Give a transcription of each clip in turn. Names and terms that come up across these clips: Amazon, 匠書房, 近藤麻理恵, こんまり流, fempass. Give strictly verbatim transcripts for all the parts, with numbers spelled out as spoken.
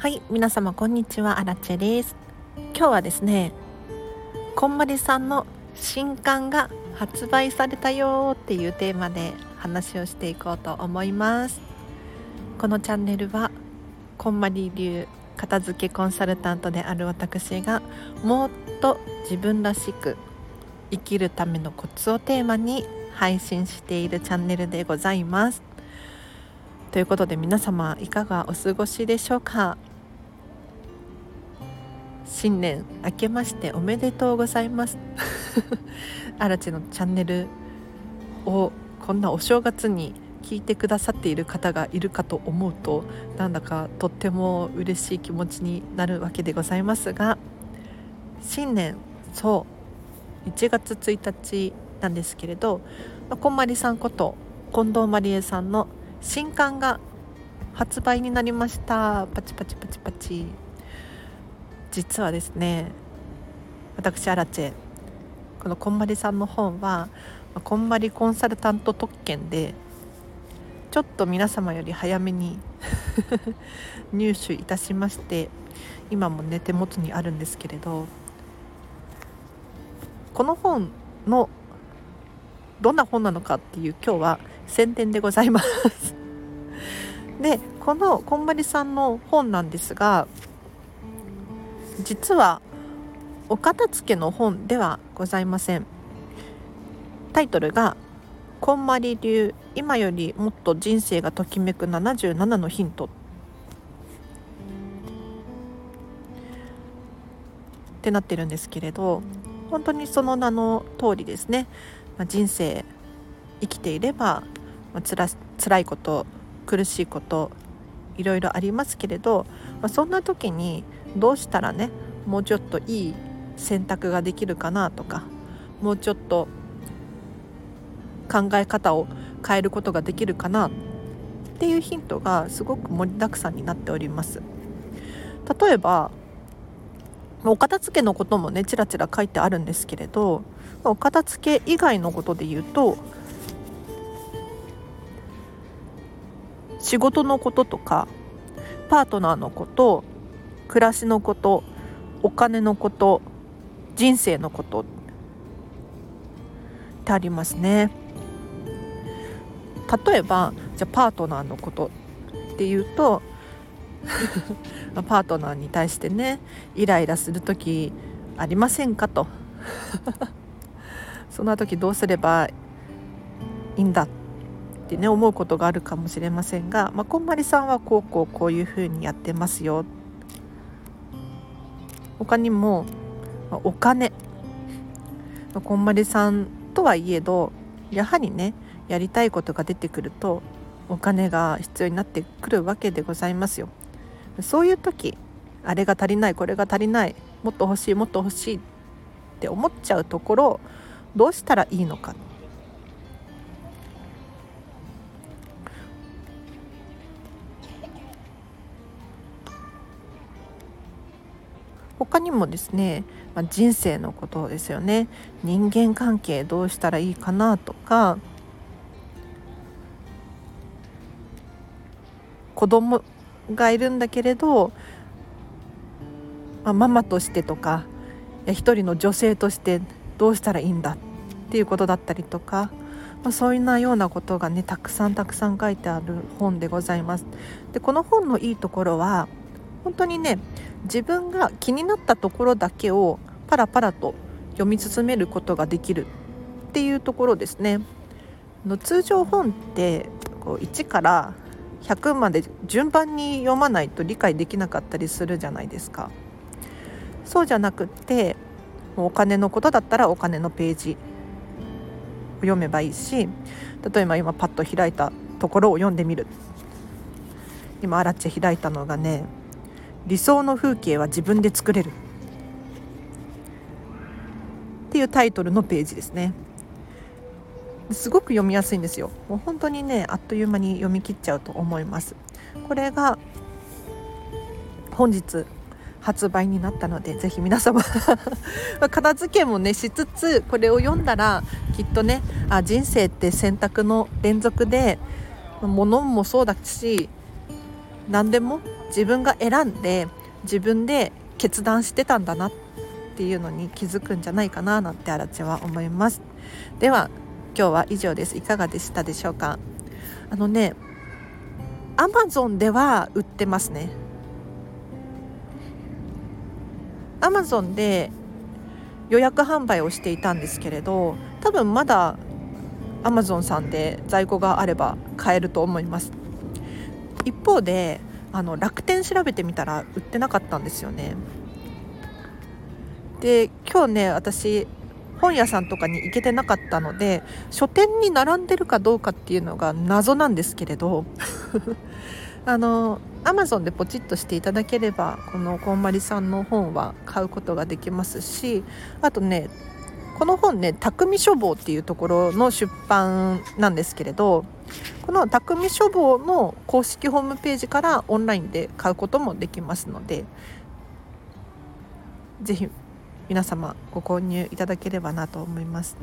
はい、皆様こんにちは、あらちえです。今日はですね、こんまりさんの新刊が発売されたよっていうテーマで話をしていこうと思います。このチャンネルはこんまり流片付けコンサルタントである私が、もっと自分らしく生きるためのコツをテーマに配信しているチャンネルでございます。ということで、皆様いかがお過ごしでしょうか。新年明けましておめでとうございますあらちのチャンネルをこんなお正月に聞いてくださっている方がいるかと思うと、なんだかとっても嬉しい気持ちになるわけでございますが、新年そういちがつついたちなんですけれど、こんまりさんこと近藤まりえさんの新刊が発売になりました。パチパチパチパチ。実はですね、私アラチェ、このこんまりさんの本はこんまりコンサルタント特権で、ちょっと皆様より早めに入手いたしまして、今もね手元にあるんですけれど、この本のどんな本なのかっていう、今日は宣伝でございますで、このこんまりさんの本なんですが、実はお片付けの本ではございません。タイトルがこんまり流今よりもっと人生がときめくななじゅうななのヒントってなってるんですけれど、本当にその名の通りですね、まあ、人生生きていれば、まあ、つら、辛いこと苦しいこといろいろありますけれど、まあ、そんな時にどうしたらね、もうちょっといい選択ができるかなとか、もうちょっと考え方を変えることができるかなっていうヒントがすごく盛りだくさんになっております。例えばお片付けのこともねちらちら書いてあるんですけれど、お片付け以外のことで言うと、仕事のこととかパートナーのこと、暮らしのこと、お金のこと、人生のことってありますね。例えばじゃあパートナーのことっていうとパートナーに対してねイライラする時ありませんかとそんな時どうすればいいんだってね思うことがあるかもしれませんが、まあ、こんまりさんはこうこうこういう風にやってますよ。他にもお金、こんまりさんとはいえど、やはりねやりたいことが出てくるとお金が必要になってくるわけでございますよ。そういう時、あれが足りない、これが足りない、もっと欲しいもっと欲しいって思っちゃうところ、どうしたらいいのか。他にもですね、まあ、人生のことですよね。人間関係どうしたらいいかなとか、子供がいるんだけれど、まあ、ママとしてとか、いや一人の女性としてどうしたらいいんだっていうことだったりとか、まあ、そういうようなことがねたくさんたくさん書いてある本でございます。で、この本のいいところは、本当にね自分が気になったところだけをパラパラと読み進めることができるっていうところですね。の通常本ってこういちからひゃくまで順番に読まないと理解できなかったりするじゃないですか。そうじゃなくて、お金のことだったらお金のページを読めばいいし、例えば今パッと開いたところを読んでみる。今アラチェ開いたのがね、理想の風景は自分で作れるっていうタイトルのページですね。すごく読みやすいんですよ。もう本当にねあっという間に読み切っちゃうと思います。これが本日発売になったので、ぜひ皆様片付けもねしつつ、これを読んだらきっとね、あ、人生って選択の連続で、物もそうだし何でも自分が選んで自分で決断してたんだなっていうのに気づくんじゃないかななんてあらちは思います。では今日は以上です。いかがでしたでしょうか。あのね、 Amazon では売ってますね。 Amazon で予約販売をしていたんですけれど、多分まだ Amazon さんで在庫があれば買えると思います。一方であの楽天調べてみたら売ってなかったんですよね。で今日ね、私本屋さんとかに行けてなかったので書店に並んでるかどうかっていうのが謎なんですけれどあの Amazon でポチッとしていただければこのこんまりさんの本は買うことができますし、あとねこの本ね、匠書房っていうところの出版なんですけれど、この匠書房の公式ホームページからオンラインで買うこともできますので、ぜひ皆様ご購入いただければなと思います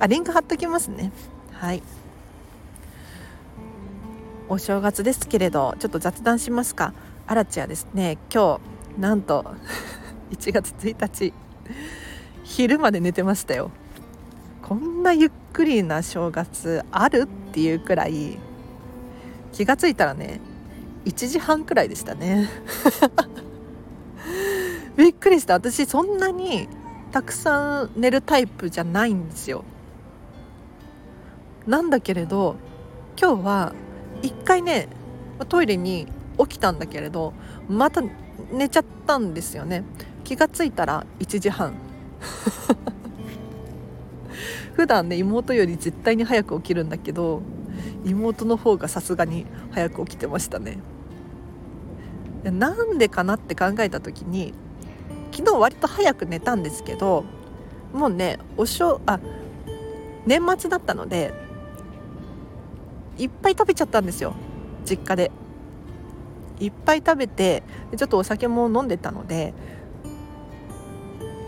あ、リンク貼っときますね。はい、お正月ですけれどちょっと雑談しますか。あらちはですね、今日なんといちがつついたち昼まで寝てましたよ。こんなゆっくりな正月あるっていうくらい、気がついたらねいちじはんくらいでしたねびっくりした。私そんなにたくさん寝るタイプじゃないんですよ。なんだけれど今日は一回ねトイレに起きたんだけれどまた寝ちゃったんですよね。気がついたらいちじはん普段ね妹より絶対に早く起きるんだけど、妹の方がさすがに早く起きてましたね。なんでかなって考えた時に、昨日割と早く寝たんですけど、もうねおしょあ年末だったのでいっぱい食べちゃったんですよ。実家でいっぱい食べて、ちょっとお酒も飲んでたので、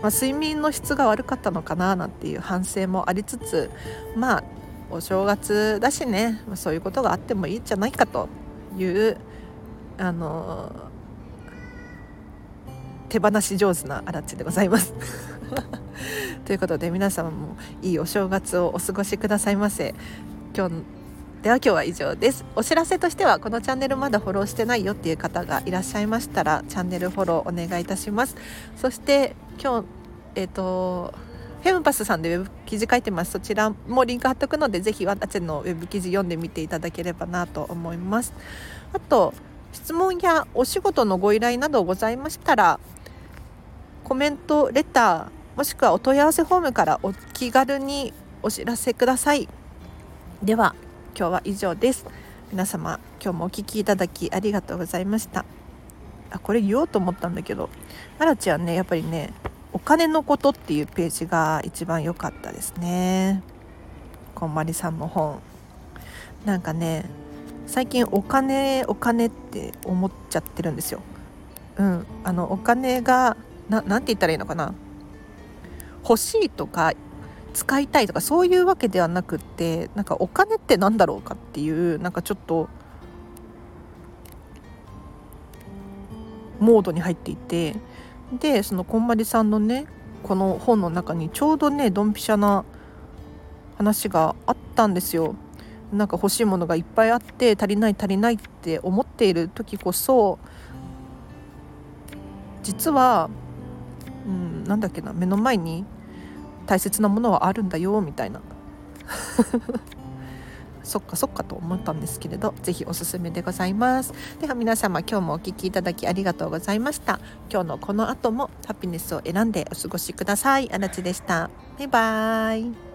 まあ、睡眠の質が悪かったのかななんていう反省もありつつ、まあお正月だしね、そういうことがあってもいいんじゃないかというあの手放し上手なあらちでございますということで皆様もいいお正月をお過ごしくださいませ。今日では今日は以上です。お知らせとしては、このチャンネルまだフォローしてないよっていう方がいらっしゃいましたらチャンネルフォローお願いいたします。そして今日えっとフェムパスさんでウェブ記事書いてます。そちらもリンク貼っとくので、ぜひ私のウェブ記事読んでみていただければなと思います。あと質問やお仕事のご依頼などございましたら、コメント、レター、もしくはお問い合わせフォームからお気軽にお知らせください。では今日は以上です。皆様今日もお聞きいただきありがとうございました。あ、これ言おうと思ったんだけど、あらちはねやっぱりねお金のことっていうページが一番良かったですね。こんまりさんの本なんかね、最近お金お金って思っちゃってるんですよ。うん、あのお金が な, なんて言ったらいいのかな、欲しいとか使いたいとかそういうわけではなくって、なんかお金ってなんだろうかっていう、なんかちょっとモードに入っていて、でそのこんまりさんのねこの本の中にちょうどねドンピシャな話があったんですよ。なんか欲しいものがいっぱいあって足りない足りないって思っている時こそ、実は、うん、なんだっけな目の前に大切なものはあるんだよみたいなそっかそっかと思ったんですけれど、ぜひおすすめでございます。では皆様今日もお聞きいただきありがとうございました。今日のこの後もハピネスを選んでお過ごしください。あらちでした。バイバイ。